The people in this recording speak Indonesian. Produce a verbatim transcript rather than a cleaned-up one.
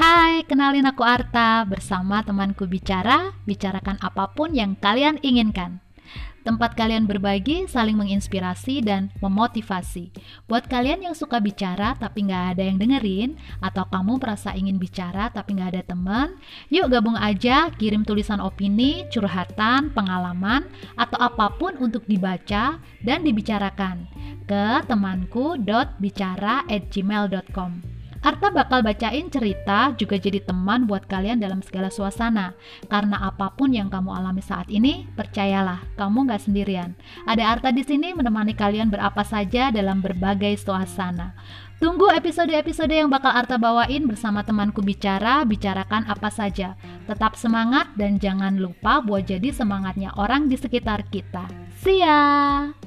Hai, kenalin aku Arta. Bersama temanku bicara, bicarakan apapun yang kalian inginkan. Tempat kalian berbagi, saling menginspirasi dan memotivasi. Buat kalian yang suka bicara tapi nggak ada yang dengerin, atau kamu merasa ingin bicara tapi nggak ada teman, yuk gabung aja, kirim tulisan opini, curhatan, pengalaman, atau apapun untuk dibaca dan dibicarakan ke temanku dot bicara at gmail dot com. Arta bakal bacain cerita, juga jadi teman buat kalian dalam segala suasana. Karena apapun yang kamu alami saat ini, percayalah, kamu gak sendirian. Ada Arta di sini menemani kalian berapa saja dalam berbagai suasana. Tunggu episode-episode yang bakal Arta bawain bersama temanku bicara, bicarakan apa saja. Tetap semangat dan jangan lupa buat jadi semangatnya orang di sekitar kita. See ya!